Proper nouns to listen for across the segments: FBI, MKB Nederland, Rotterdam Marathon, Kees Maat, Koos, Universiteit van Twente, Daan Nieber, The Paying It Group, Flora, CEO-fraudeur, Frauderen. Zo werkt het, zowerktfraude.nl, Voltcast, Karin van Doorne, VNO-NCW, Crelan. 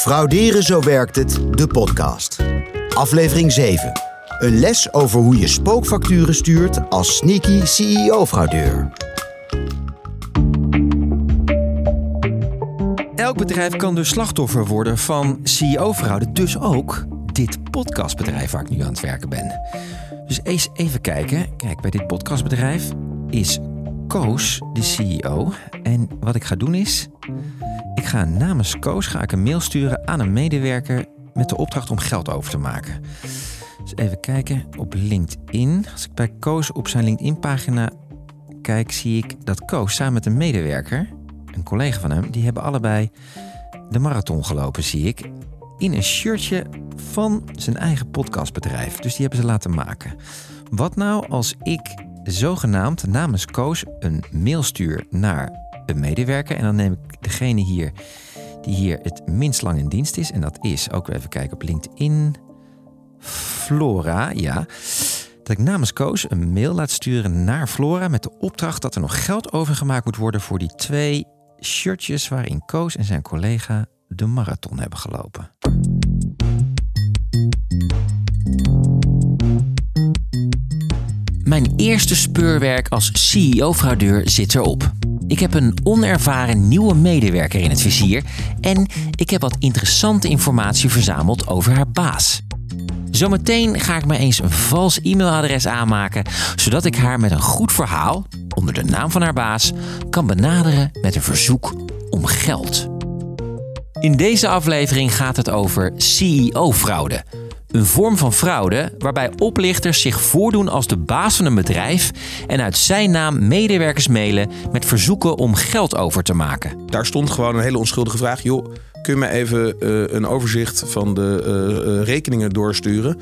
Frauderen. Zo werkt het, de podcast. Aflevering 7. Een les over hoe je spookfacturen stuurt als sneaky CEO-fraudeur. Elk bedrijf kan dus slachtoffer worden van CEO-fraude. Dus ook dit podcastbedrijf waar ik nu aan het werken ben. Dus eens even kijken. Kijk, bij dit podcastbedrijf is Koos de CEO. En wat ik ga doen is, ik ga namens Koos een mail sturen aan een medewerker met de opdracht om geld over te maken. Dus even kijken op LinkedIn. Als ik bij Koos op zijn LinkedIn-pagina kijk, zie ik dat Koos samen met een medewerker, een collega van hem, die hebben allebei de marathon gelopen, zie ik, in een shirtje van zijn eigen podcastbedrijf. Dus die hebben ze laten maken. Wat nou als ik zogenaamd namens Koos een mail stuur naar een medewerker en dan neem ik degene hier die hier het minst lang in dienst is, en dat is, ook even kijken op LinkedIn, Flora, ja, dat ik namens Koos een mail laat sturen naar Flora met de opdracht dat er nog geld overgemaakt moet worden voor die 2 shirtjes waarin Koos en zijn collega de marathon hebben gelopen. Mijn eerste speurwerk als CEO-fraudeur zit erop. Ik heb een onervaren nieuwe medewerker in het vizier en ik heb wat interessante informatie verzameld over haar baas. Zometeen ga ik me eens een vals e-mailadres aanmaken, zodat ik haar met een goed verhaal, onder de naam van haar baas, kan benaderen met een verzoek om geld. In deze aflevering gaat het over CEO-fraude. Een vorm van fraude waarbij oplichters zich voordoen als de baas van een bedrijf en uit zijn naam medewerkers mailen met verzoeken om geld over te maken. Daar stond gewoon een hele onschuldige vraag. Joh, kun je mij even een overzicht van de rekeningen doorsturen?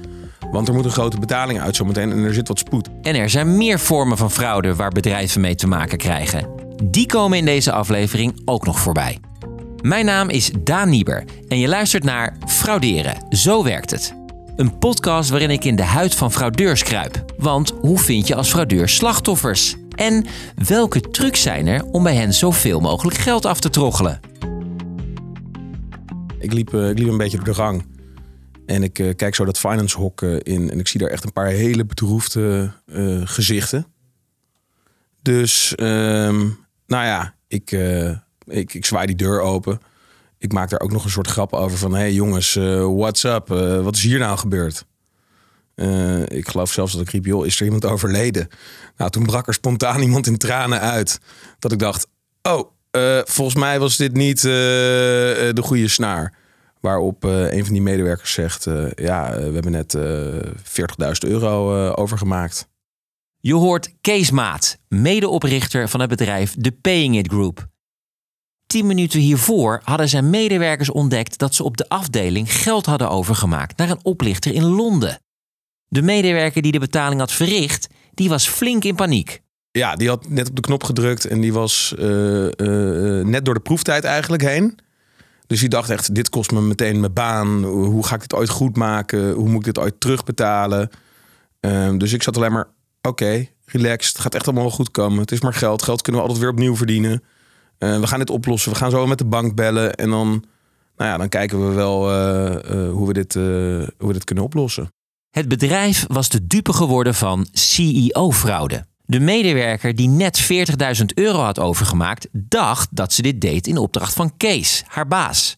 Want er moet een grote betaling uit zometeen en er zit wat spoed. En er zijn meer vormen van fraude waar bedrijven mee te maken krijgen. Die komen in deze aflevering ook nog voorbij. Mijn naam is Daan Nieber en je luistert naar Frauderen. Zo werkt het. Een podcast waarin ik in de huid van fraudeurs kruip. Want hoe vind je als fraudeur slachtoffers? En welke trucs zijn er om bij hen zoveel mogelijk geld af te troggelen? Ik liep een beetje door de gang. En ik kijk zo dat finance hok in. En ik zie daar echt een paar hele bedroefde gezichten. Dus, ik zwaai die deur open. Ik maak daar ook nog een soort grap over van, hey jongens, what's up? Wat is hier nou gebeurd? Ik geloof zelfs dat ik riep, joh, is er iemand overleden? Nou, toen brak er spontaan iemand in tranen uit. Dat ik dacht, volgens mij was dit niet de goede snaar. Waarop een van die medewerkers zegt, we hebben net €40.000 overgemaakt. Je hoort Kees Maat, medeoprichter van het bedrijf The Paying It Group. 10 minuten hiervoor hadden zijn medewerkers ontdekt dat ze op de afdeling geld hadden overgemaakt naar een oplichter in Londen. De medewerker die de betaling had verricht, die was flink in paniek. Ja, die had net op de knop gedrukt en die was net door de proeftijd eigenlijk heen. Dus die dacht echt, dit kost me meteen mijn baan. Hoe ga ik dit ooit goed maken? Hoe moet ik dit ooit terugbetalen? Dus ik zat alleen maar, oké, relaxed. Het gaat echt allemaal wel goed komen. Het is maar geld. Geld kunnen we altijd weer opnieuw verdienen. We gaan dit oplossen. We gaan zo met de bank bellen. En dan kijken we wel hoe we dit kunnen oplossen. Het bedrijf was de dupe geworden van CEO-fraude. De medewerker die net €40.000 had overgemaakt, dacht dat ze dit deed in opdracht van Kees, haar baas.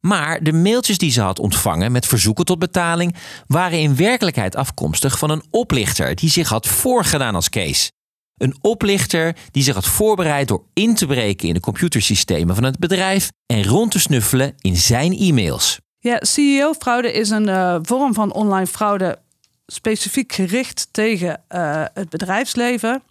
Maar de mailtjes die ze had ontvangen met verzoeken tot betaling waren in werkelijkheid afkomstig van een oplichter die zich had voorgedaan als Kees. Een oplichter die zich had voorbereid door in te breken in de computersystemen van het bedrijf en rond te snuffelen in zijn e-mails. Ja, CEO-fraude is een vorm van online fraude specifiek gericht tegen het bedrijfsleven.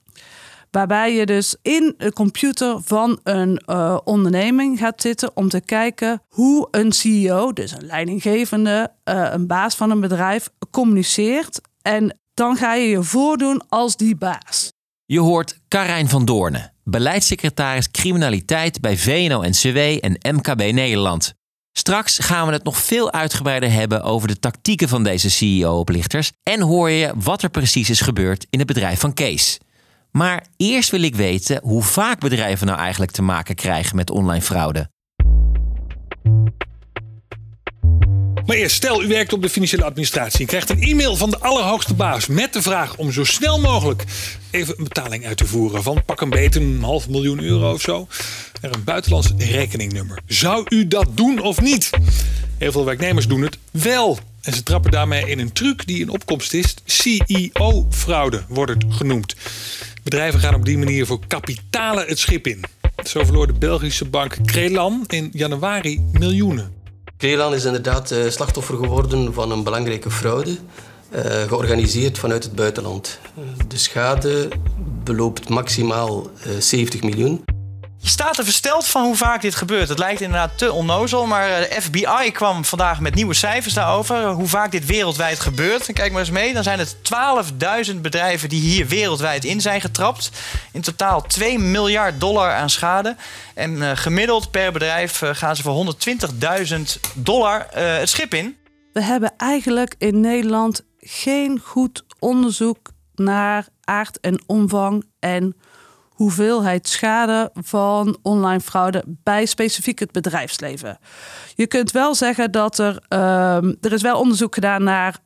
Waarbij je dus in de computer van een onderneming gaat zitten om te kijken hoe een CEO, dus een leidinggevende, een baas van een bedrijf, communiceert. En dan ga je je voordoen als die baas. Je hoort Karin van Doorne, beleidssecretaris criminaliteit bij VNO-NCW en MKB Nederland. Straks gaan we het nog veel uitgebreider hebben over de tactieken van deze CEO-oplichters en hoor je wat er precies is gebeurd in het bedrijf van Kees. Maar eerst wil ik weten hoe vaak bedrijven nou eigenlijk te maken krijgen met online fraude. Maar eerst, stel u werkt op de financiële administratie en krijgt een e-mail van de allerhoogste baas met de vraag om zo snel mogelijk even een betaling uit te voeren van pak een beet €500.000 of zo naar een buitenlands rekeningnummer. Zou u dat doen of niet? Heel veel werknemers doen het wel. En ze trappen daarmee in een truc die in opkomst is. CEO-fraude wordt het genoemd. Bedrijven gaan op die manier voor kapitalen het schip in. Zo verloor de Belgische bank Crelan in januari miljoenen. Crelan is inderdaad slachtoffer geworden van een belangrijke fraude, georganiseerd vanuit het buitenland. De schade beloopt maximaal 70 miljoen. Je staat er versteld van hoe vaak dit gebeurt. Het lijkt inderdaad te onnozel, maar de FBI kwam vandaag met nieuwe cijfers daarover. Hoe vaak dit wereldwijd gebeurt. Kijk maar eens mee, dan zijn het 12.000 bedrijven die hier wereldwijd in zijn getrapt. In totaal $2 miljard aan schade. En gemiddeld per bedrijf gaan ze voor $120.000 het schip in. We hebben eigenlijk in Nederland geen goed onderzoek naar aard en omvang en hoeveelheid schade van online fraude bij specifiek het bedrijfsleven. Je kunt wel zeggen dat er is wel onderzoek gedaan naar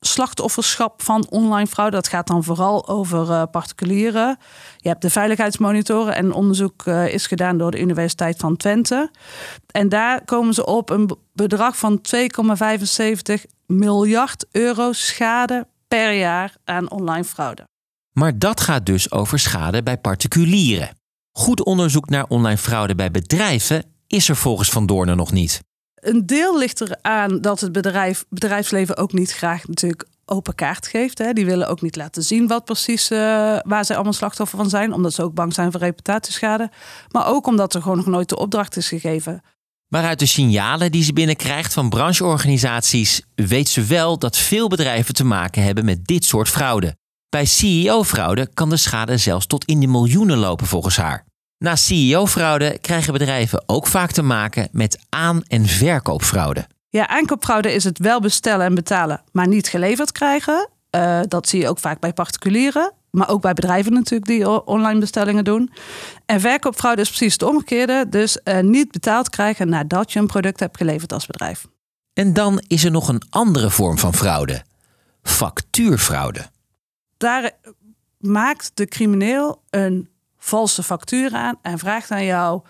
slachtofferschap van online fraude. Dat gaat dan vooral over particulieren. Je hebt de veiligheidsmonitoren en onderzoek is gedaan door de Universiteit van Twente. En daar komen ze op een bedrag van €2,75 miljard schade per jaar aan online fraude. Maar dat gaat dus over schade bij particulieren. Goed onderzoek naar online fraude bij bedrijven is er volgens Van Doorne nog niet. Een deel ligt eraan dat het bedrijfsleven ook niet graag natuurlijk open kaart geeft. Hè. Die willen ook niet laten zien wat precies waar zij allemaal slachtoffer van zijn. Omdat ze ook bang zijn voor reputatieschade. Maar ook omdat er gewoon nog nooit de opdracht is gegeven. Maar uit de signalen die ze binnenkrijgt van brancheorganisaties weet ze wel dat veel bedrijven te maken hebben met dit soort fraude. Bij CEO-fraude kan de schade zelfs tot in de miljoenen lopen volgens haar. Na CEO-fraude krijgen bedrijven ook vaak te maken met aan- en verkoopfraude. Ja, aankoopfraude is het wel bestellen en betalen, maar niet geleverd krijgen. Dat zie je ook vaak bij particulieren, maar ook bij bedrijven natuurlijk die online bestellingen doen. En verkoopfraude is precies het omgekeerde. Dus niet betaald krijgen nadat je een product hebt geleverd als bedrijf. En dan is er nog een andere vorm van fraude. Factuurfraude. Daar maakt de crimineel een valse factuur aan en vraagt aan jouw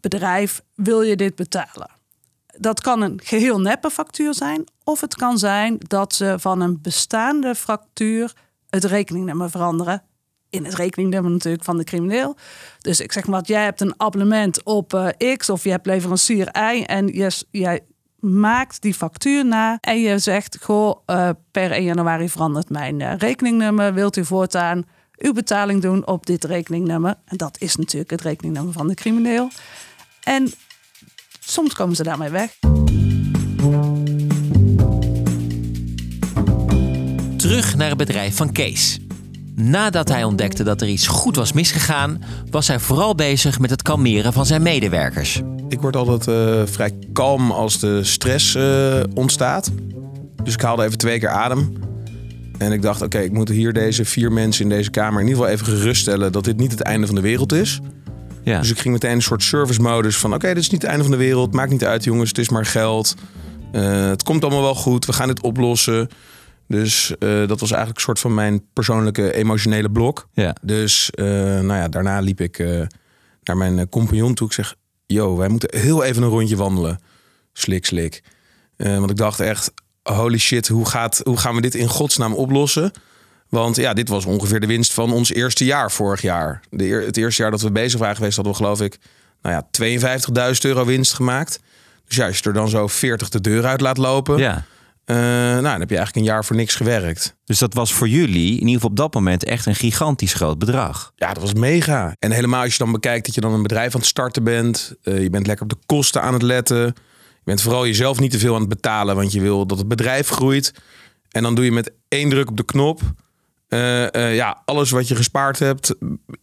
bedrijf, wil je dit betalen? Dat kan een geheel neppe factuur zijn. Of het kan zijn dat ze van een bestaande factuur het rekeningnummer veranderen. In het rekeningnummer natuurlijk van de crimineel. Dus ik zeg maar, jij hebt een abonnement op X of je hebt leverancier Y en jij maakt die factuur na en je zegt, goh, per 1 januari verandert mijn rekeningnummer. Wilt u voortaan uw betaling doen op dit rekeningnummer? En dat is natuurlijk het rekeningnummer van de crimineel. En soms komen ze daarmee weg. Terug naar het bedrijf van Kees. Nadat hij ontdekte dat er iets goed was misgegaan, was hij vooral bezig met het kalmeren van zijn medewerkers. Ik word altijd vrij kalm als de stress ontstaat. Dus ik haalde even 2 keer adem. En ik dacht, oké, ik moet hier deze 4 mensen in deze kamer in ieder geval even geruststellen dat dit niet het einde van de wereld is. Ja. Dus ik ging meteen een soort service modus van oké, dit is niet het einde van de wereld. Maakt niet uit jongens, het is maar geld. Het komt allemaal wel goed, we gaan dit oplossen. Dus dat was eigenlijk een soort van mijn persoonlijke emotionele blok. Ja. Dus daarna liep ik naar mijn compagnon toe. Ik zeg, yo, wij moeten heel even een rondje wandelen. Slik. Want ik dacht echt, holy shit, hoe gaan we dit in godsnaam oplossen? Want ja, dit was ongeveer de winst van ons eerste jaar vorig jaar. Het eerste jaar dat we bezig waren geweest, hadden we geloof ik €52.000 winst gemaakt. Dus ja, als je er dan zo 40 de deur uit laat lopen. Ja. Dan heb je eigenlijk een jaar voor niks gewerkt. Dus dat was voor jullie, in ieder geval op dat moment, echt een gigantisch groot bedrag. Ja, dat was mega. En helemaal als je dan bekijkt dat je dan een bedrijf aan het starten bent. Je bent lekker op de kosten aan het letten. Je bent vooral jezelf niet te veel aan het betalen, want je wil dat het bedrijf groeit. En dan doe je met 1 druk op de knop. Alles wat je gespaard hebt,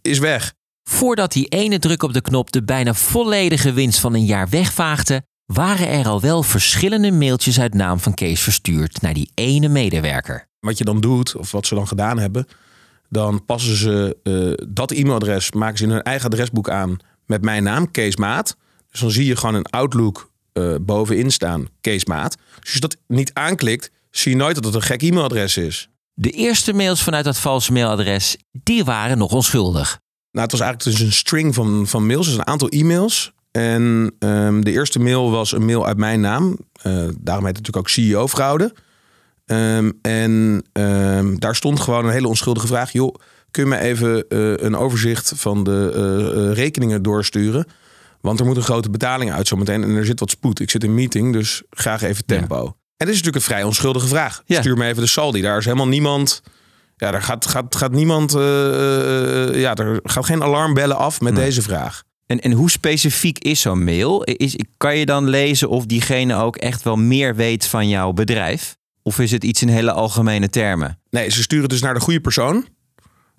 is weg. Voordat die ene druk op de knop de bijna volledige winst van een jaar wegvaagde, waren er al wel verschillende mailtjes uit naam van Kees verstuurd naar die ene medewerker. Wat je dan doet, of wat ze dan gedaan hebben, dan passen ze dat e-mailadres, maken ze in hun eigen adresboek aan met mijn naam, Kees Maat. Dus dan zie je gewoon een Outlook bovenin staan, Kees Maat. Dus als je dat niet aanklikt, zie je nooit dat het een gek e-mailadres is. De eerste mails vanuit dat valse mailadres, die waren nog onschuldig. Nou, het was eigenlijk dus een string van mails, dus een aantal e-mails. En de eerste mail was een mail uit mijn naam. Daarom heet het natuurlijk ook CEO-fraude. Daar stond gewoon een hele onschuldige vraag. Joh, kun je me even een overzicht van de rekeningen doorsturen? Want er moet een grote betaling uit zometeen. En er zit wat spoed. Ik zit in een meeting, dus graag even tempo. Ja. En dit is natuurlijk een vrij onschuldige vraag. Ja. Stuur me even de saldi. Daar is helemaal niemand... Ja, daar gaat niemand... er gaan geen alarmbellen af met deze vraag. En hoe specifiek is zo'n mail? Kan je dan lezen of diegene ook echt wel meer weet van jouw bedrijf? Of is het iets in hele algemene termen? Nee, ze sturen dus naar de goede persoon.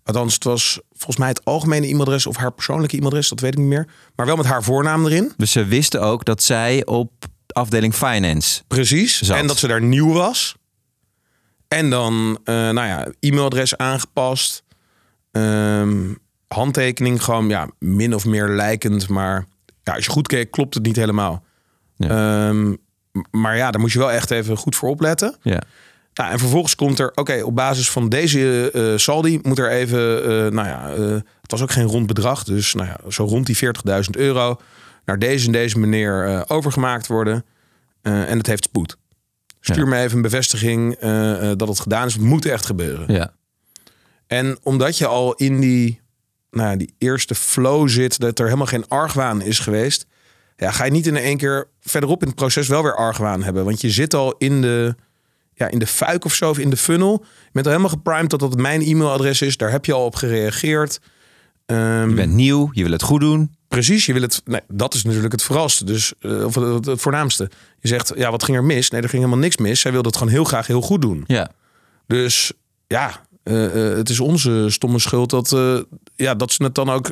Althans, het was volgens mij het algemene e-mailadres of haar persoonlijke e-mailadres. Dat weet ik niet meer. Maar wel met haar voornaam erin. Dus ze wisten ook dat zij op afdeling finance precies. Zat. En dat ze daar nieuw was. En dan, e-mailadres aangepast. Handtekening gewoon, min of meer lijkend. Maar ja, als je goed keek, klopt het niet helemaal. Ja. Maar daar moet je wel echt even goed voor opletten. Ja. Nou, en vervolgens komt er, op basis van deze saldi moet er even... het was ook geen rond bedrag. Dus zo rond die €40.000 naar deze en deze meneer overgemaakt worden. En het heeft spoed. Stuur me even een bevestiging dat het gedaan is. Het moet echt gebeuren. Ja. En omdat je al in die eerste flow zit... dat er helemaal geen argwaan is geweest... Ja, ga je niet in één keer verderop in het proces wel weer argwaan hebben. Want je zit al in de fuik of zo, of in de funnel. Je bent al helemaal geprimed dat dat mijn e-mailadres is. Daar heb je al op gereageerd. Je bent nieuw, je wil het goed doen. Precies, je wil het. Nee, dat is natuurlijk het verraste, dus, of het voornaamste. Je zegt, ja, wat ging er mis? Nee, er ging helemaal niks mis. Zij wilde het gewoon heel graag heel goed doen. Ja. Dus het is onze stomme schuld dat ze het dan ook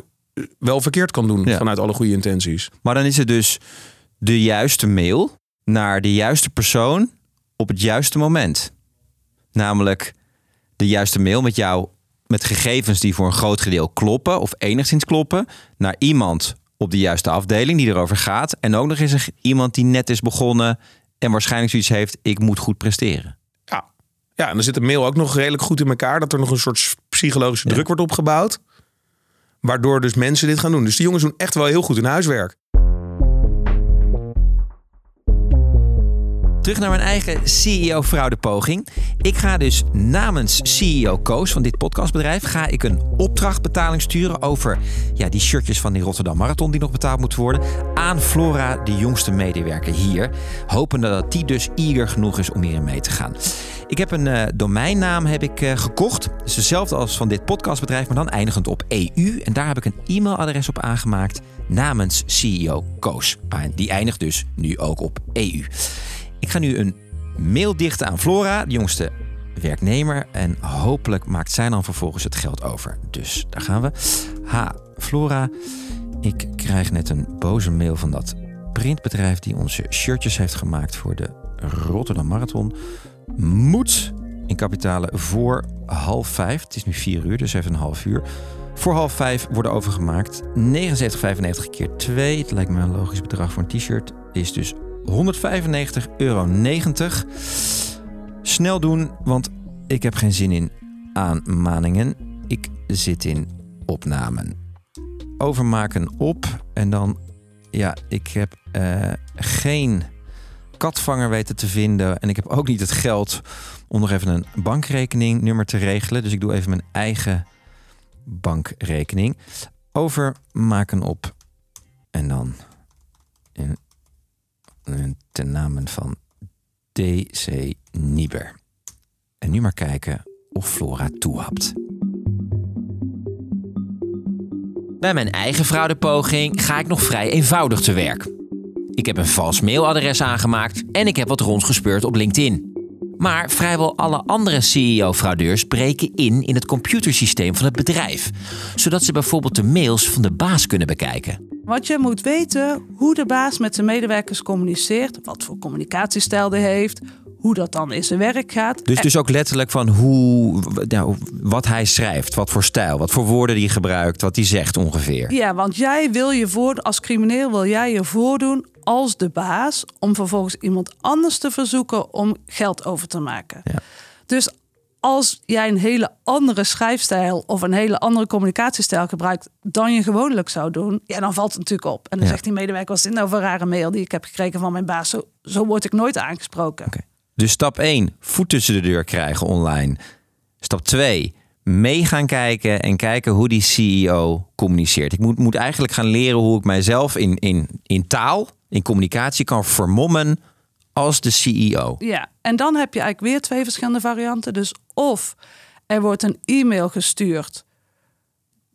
wel verkeerd kan doen vanuit alle goede intenties. Maar dan is het dus de juiste mail naar de juiste persoon op het juiste moment. Namelijk de juiste mail met jou... met gegevens die voor een groot gedeelte kloppen... of enigszins kloppen... naar iemand op de juiste afdeling die erover gaat... en ook nog eens iemand die net is begonnen... en waarschijnlijk zoiets heeft... ik moet goed presteren. Ja, en dan zit de mail ook nog redelijk goed in elkaar... dat er nog een soort psychologische druk wordt opgebouwd... waardoor dus mensen dit gaan doen. Dus die jongens doen echt wel heel goed hun huiswerk. Terug naar mijn eigen CEO-fraudepoging. Ik ga dus namens CEO Koos van dit podcastbedrijf... ga ik een opdrachtbetaling sturen over die shirtjes van die Rotterdam Marathon... die nog betaald moeten worden, aan Flora, de jongste medewerker hier. Hopende dat die dus eager genoeg is om hierin mee te gaan. Ik heb een domeinnaam gekocht. Dus dezelfde als van dit podcastbedrijf, maar dan eindigend op EU. En daar heb ik een e-mailadres op aangemaakt namens CEO Koos. En die eindigt dus nu ook op EU. Ik ga nu een mail dichten aan Flora, de jongste werknemer. En hopelijk maakt zij dan vervolgens het geld over. Dus daar gaan we. Ha, Flora. Ik krijg net een boze mail van dat printbedrijf... die onze shirtjes heeft gemaakt voor de Rotterdam Marathon. Moet in kapitalen voor 16:30. Het is nu 16:00, dus even een half uur. Voor 16:30 worden overgemaakt. 79,95 keer 2. Het lijkt me een logisch bedrag voor een t-shirt. Is dus... €195,90. Snel doen, want ik heb geen zin in aanmaningen. Ik zit in opnamen. Overmaken op. En dan, ik heb geen katvanger weten te vinden. En ik heb ook niet het geld om nog even een bankrekeningnummer te regelen. Dus ik doe even mijn eigen bankrekening. Overmaken op. En dan... ten namen van D.C. Nieber. En nu maar kijken of Flora toehapt. Bij mijn eigen fraudepoging ga ik nog vrij eenvoudig te werk. Ik heb een vals mailadres aangemaakt en ik heb wat rondgespeurd op LinkedIn. Maar vrijwel alle andere CEO-fraudeurs breken in het computersysteem van het bedrijf. Zodat ze bijvoorbeeld de mails van de baas kunnen bekijken. Wat je moet weten, hoe de baas met zijn medewerkers communiceert... wat voor communicatiestijl die heeft, hoe dat dan in zijn werk gaat. Dus ook letterlijk van wat hij schrijft, wat voor stijl... wat voor woorden die gebruikt, wat hij zegt ongeveer. Ja, want jij wil je als crimineel wil jij je voordoen als de baas om vervolgens iemand anders te verzoeken om geld over te maken. Ja. Dus als jij een hele andere schrijfstijl of een hele andere communicatiestijl gebruikt dan je gewoonlijk zou doen, ja, dan valt het natuurlijk op. En dan zegt die medewerker, wat is dit nou voor een rare mail die ik heb gekregen van mijn baas? Zo word ik nooit aangesproken. Okay. Dus stap 1, voet tussen de deur krijgen online. Stap 2, mee gaan kijken en kijken hoe die CEO communiceert. Ik moet eigenlijk gaan leren hoe ik mijzelf in taal, in communicatie kan vermommen als de CEO. Ja, en dan heb je eigenlijk weer 2 verschillende varianten. Dus of er wordt een e-mail gestuurd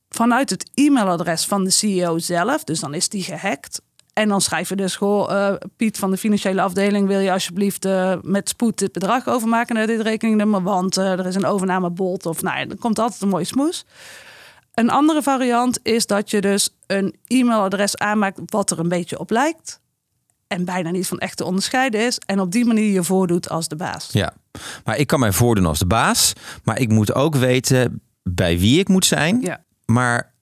vanuit het e-mailadres van de CEO zelf. Dus dan is die gehackt. En dan schrijf je dus, Piet van de financiële afdeling, wil je alsjeblieft met spoed dit bedrag overmaken naar dit rekeningnummer, want er is een overnamebod. Of nou ja, dan komt altijd een mooie smoes. Een andere variant is dat je dus een e-mailadres aanmaakt wat er een beetje op lijkt en bijna niet van echt te onderscheiden is, en op die manier je voordoet als de baas. Ja, maar ik kan mij voordoen als de baas, maar ik moet ook weten bij wie ik moet zijn. Ja. Maar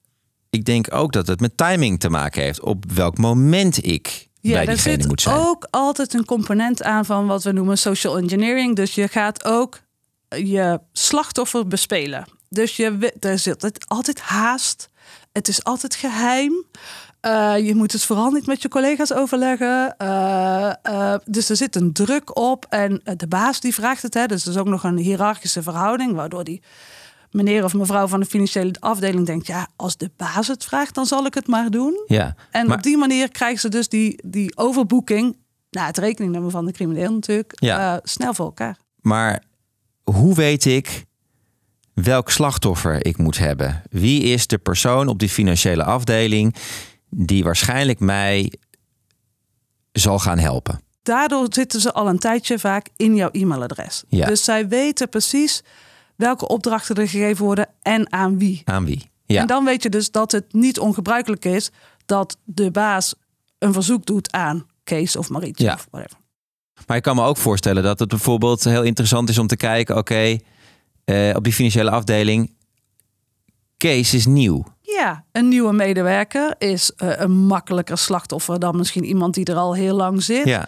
ik denk ook dat het met timing te maken heeft. Op welk moment ik bij diegene moet zijn. Ja, er zit ook altijd een component aan van wat we noemen social engineering. Dus je gaat ook je slachtoffer bespelen. Dus er zit altijd haast. Het is altijd geheim. Je moet het vooral niet met je collega's overleggen. Dus er zit een druk op. En de baas die vraagt het. Hè, dus er is ook nog een hiërarchische verhouding. Waardoor die meneer of mevrouw van de financiële afdeling denkt, ja, als de baas het vraagt, dan zal ik het maar doen. Ja, en maar op die manier krijgen ze dus die overboeking, nou, het rekeningnummer van de crimineel natuurlijk, snel voor elkaar. Maar hoe weet ik welk slachtoffer ik moet hebben? Wie is de persoon op die financiële afdeling die waarschijnlijk mij zal gaan helpen? Daardoor zitten ze al een tijdje vaak in jouw e-mailadres. Ja. Dus zij weten precies welke opdrachten er gegeven worden en aan wie. Aan wie, ja. En dan weet je dus dat het niet ongebruikelijk is dat de baas een verzoek doet aan Kees of Marietje of whatever. Maar ik kan me ook voorstellen dat het bijvoorbeeld heel interessant is om te kijken, oké, op die financiële afdeling, Kees is nieuw. Ja, een nieuwe medewerker is een makkelijker slachtoffer dan misschien iemand die er al heel lang zit. Ja.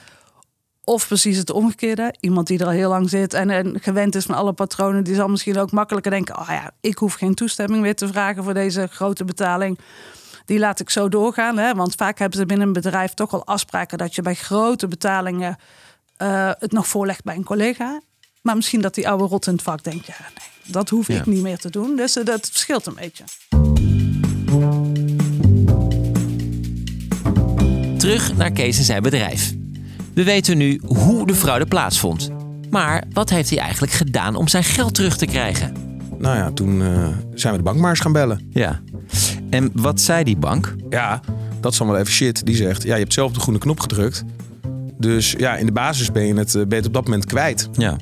Of precies het omgekeerde. Iemand die er al heel lang zit en gewend is van alle patronen, die zal misschien ook makkelijker denken, oh ja, ik hoef geen toestemming meer te vragen voor deze grote betaling. Die laat ik zo doorgaan. Hè? Want vaak hebben ze binnen een bedrijf toch al afspraken dat je bij grote betalingen het nog voorlegt bij een collega. Maar misschien dat die oude rot in het vak denkt, ja, nee, dat hoef ik niet meer te doen. Dus dat verschilt een beetje. Terug naar Kees en zijn bedrijf. We weten nu hoe de fraude plaatsvond. Maar wat heeft hij eigenlijk gedaan om zijn geld terug te krijgen? Nou ja, toen zijn we de bank maar eens gaan bellen. Ja. En wat zei die bank? Ja, dat is dan wel even shit. Die zegt, ja, je hebt zelf op de groene knop gedrukt. Dus ja, in de basis ben je het op dat moment kwijt. Ja.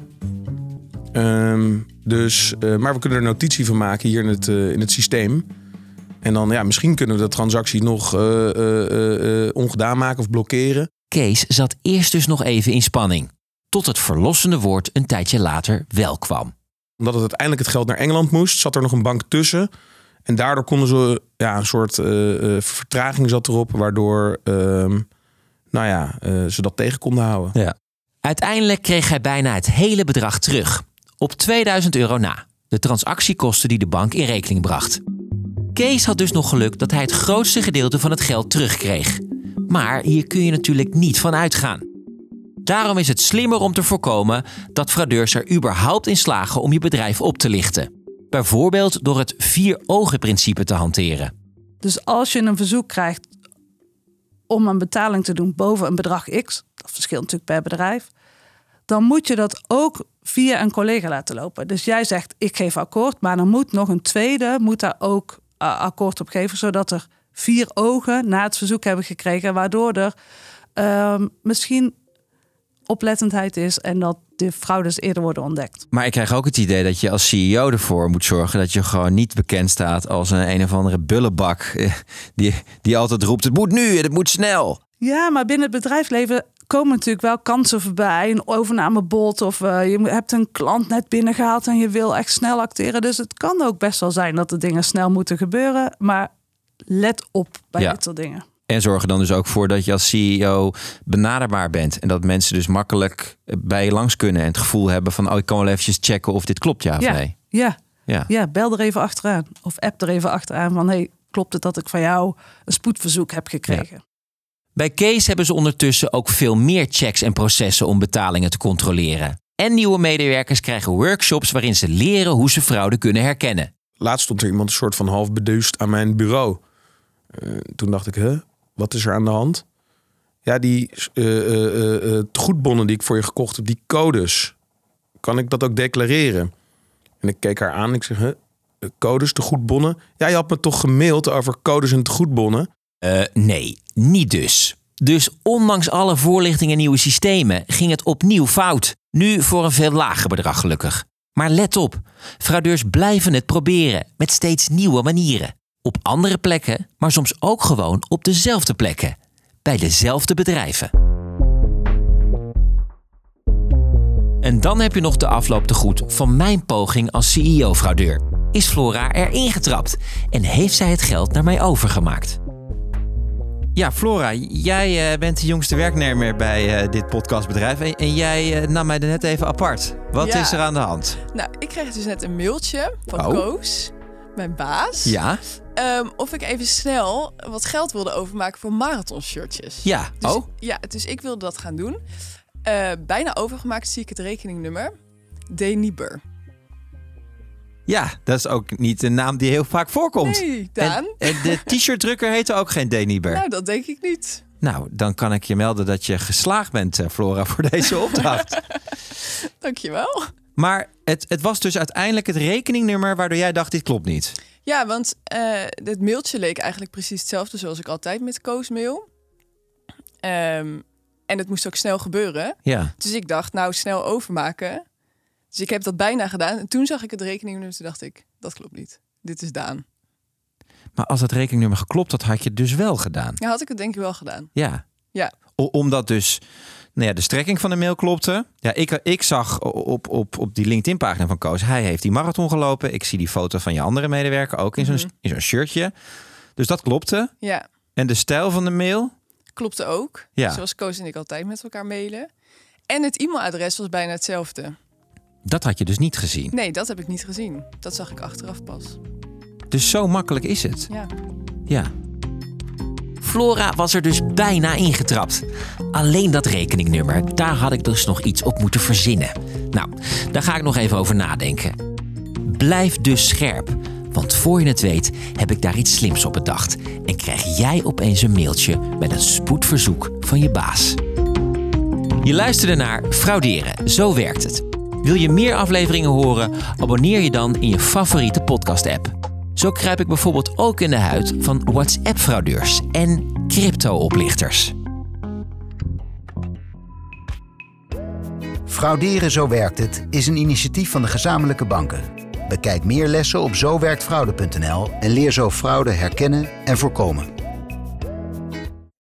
Maar we kunnen er notitie van maken hier in het systeem. En dan, ja, misschien kunnen we de transactie nog ongedaan maken of blokkeren. Kees zat eerst dus nog even in spanning. Tot het verlossende woord een tijdje later wel kwam. Omdat het uiteindelijk het geld naar Engeland moest, zat er nog een bank tussen. En daardoor konden ze, ja, een soort vertraging zat erop, waardoor ze dat tegen konden houden. Ja. Uiteindelijk kreeg hij bijna het hele bedrag terug. Op 2000 euro na. De transactiekosten die de bank in rekening bracht. Kees had dus nog geluk dat hij het grootste gedeelte van het geld terugkreeg. Maar hier kun je natuurlijk niet van uitgaan. Daarom is het slimmer om te voorkomen dat fraudeurs er überhaupt in slagen om je bedrijf op te lichten. Bijvoorbeeld door het 4-ogen-principe te hanteren. Dus als je een verzoek krijgt om een betaling te doen boven een bedrag X, dat verschilt natuurlijk per bedrijf, dan moet je dat ook via een collega laten lopen. Dus jij zegt, ik geef akkoord, maar dan moet nog een tweede daar ook akkoord op geven, zodat er 4 ogen na het verzoek hebben gekregen, waardoor er misschien oplettendheid is en dat de fraudes eerder worden ontdekt. Maar ik krijg ook het idee dat je als CEO ervoor moet zorgen dat je gewoon niet bekend staat als een of andere bullebak die altijd roept, het moet nu en het moet snel. Ja, maar binnen het bedrijfsleven komen natuurlijk wel kansen voorbij. Een overnamebod of je hebt een klant net binnengehaald en je wil echt snel acteren. Dus het kan ook best wel zijn dat de dingen snel moeten gebeuren, maar let op bij dit soort dingen. En zorg er dan dus ook voor dat je als CEO benaderbaar bent. En dat mensen dus makkelijk bij je langs kunnen. En het gevoel hebben van, oh, ik kan wel eventjes checken of dit klopt, ja of nee. Ja, bel er even achteraan. Of app er even achteraan van, hey, klopt het dat ik van jou een spoedverzoek heb gekregen? Ja. Bij Kees hebben ze ondertussen ook veel meer checks en processen om betalingen te controleren. En nieuwe medewerkers krijgen workshops waarin ze leren hoe ze fraude kunnen herkennen. Laatst stond er iemand een soort van half bedeusd aan mijn bureau. Toen dacht ik, wat is er aan de hand? Ja, die tegoedbonnen die ik voor je gekocht heb, die codes. Kan ik dat ook declareren? En ik keek haar aan en ik zeg, codes, tegoedbonnen? Ja, je had me toch gemaild over codes en tegoedbonnen? Nee, niet dus. Dus ondanks alle voorlichting en nieuwe systemen ging het opnieuw fout. Nu voor een veel lager bedrag gelukkig. Maar let op, fraudeurs blijven het proberen met steeds nieuwe manieren. Op andere plekken, maar soms ook gewoon op dezelfde plekken. Bij dezelfde bedrijven. En dan heb je nog de afloop te goed van mijn poging als CEO-fraudeur. Is Flora er ingetrapt en heeft zij het geld naar mij overgemaakt? Ja, Flora, jij bent de jongste werknemer bij dit podcastbedrijf. En jij nam mij er net even apart. Wat is er aan de hand? Nou, ik kreeg dus net een mailtje van Koos, mijn baas. Ja. Of ik even snel wat geld wilde overmaken voor marathonshirtjes. Ja, dus, ja, dus ik wilde dat gaan doen. Bijna overgemaakt zie ik het rekeningnummer. Daan Nieber. Ja, dat is ook niet een naam die heel vaak voorkomt. Nee, Daan. En de t-shirt drukker heette ook geen Daan Nieber. Nou, dat denk ik niet. Nou, dan kan ik je melden dat je geslaagd bent, Flora, voor deze opdracht. Dankjewel. Maar het was dus uiteindelijk het rekeningnummer waardoor jij dacht, dit klopt niet. Ja, want het mailtje leek eigenlijk precies hetzelfde zoals ik altijd met Koos mail. En het moest ook snel gebeuren. Ja. Dus ik dacht, nou, snel overmaken. Dus ik heb dat bijna gedaan. En toen zag ik het rekeningnummer en dacht ik, dat klopt niet. Dit is Daan. Maar als dat rekeningnummer geklopt had, had je het dus wel gedaan? Ja, had ik het denk ik wel gedaan. Ja. Omdat dus de strekking van de mail klopte. Ja, ik zag op die LinkedIn-pagina van Koos, hij heeft die marathon gelopen. Ik zie die foto van je andere medewerker ook in zo'n shirtje. Dus dat klopte. Ja. En de stijl van de mail? Klopte ook. Ja. Zoals Koos en ik altijd met elkaar mailen. En het e-mailadres was bijna hetzelfde. Dat had je dus niet gezien? Nee, dat heb ik niet gezien. Dat zag ik achteraf pas. Dus zo makkelijk is het? Ja. Flora was er dus bijna ingetrapt. Alleen dat rekeningnummer, daar had ik dus nog iets op moeten verzinnen. Nou, daar ga ik nog even over nadenken. Blijf dus scherp, want voor je het weet heb ik daar iets slims op bedacht. En krijg jij opeens een mailtje met een spoedverzoek van je baas. Je luisterde naar Frauderen. Zo werkt het. Wil je meer afleveringen horen? Abonneer je dan in je favoriete podcast-app. Zo kruip ik bijvoorbeeld ook in de huid van WhatsApp-fraudeurs en crypto-oplichters. Frauderen, zo werkt het is een initiatief van de gezamenlijke banken. Bekijk meer lessen op zowerktfraude.nl en leer zo fraude herkennen en voorkomen.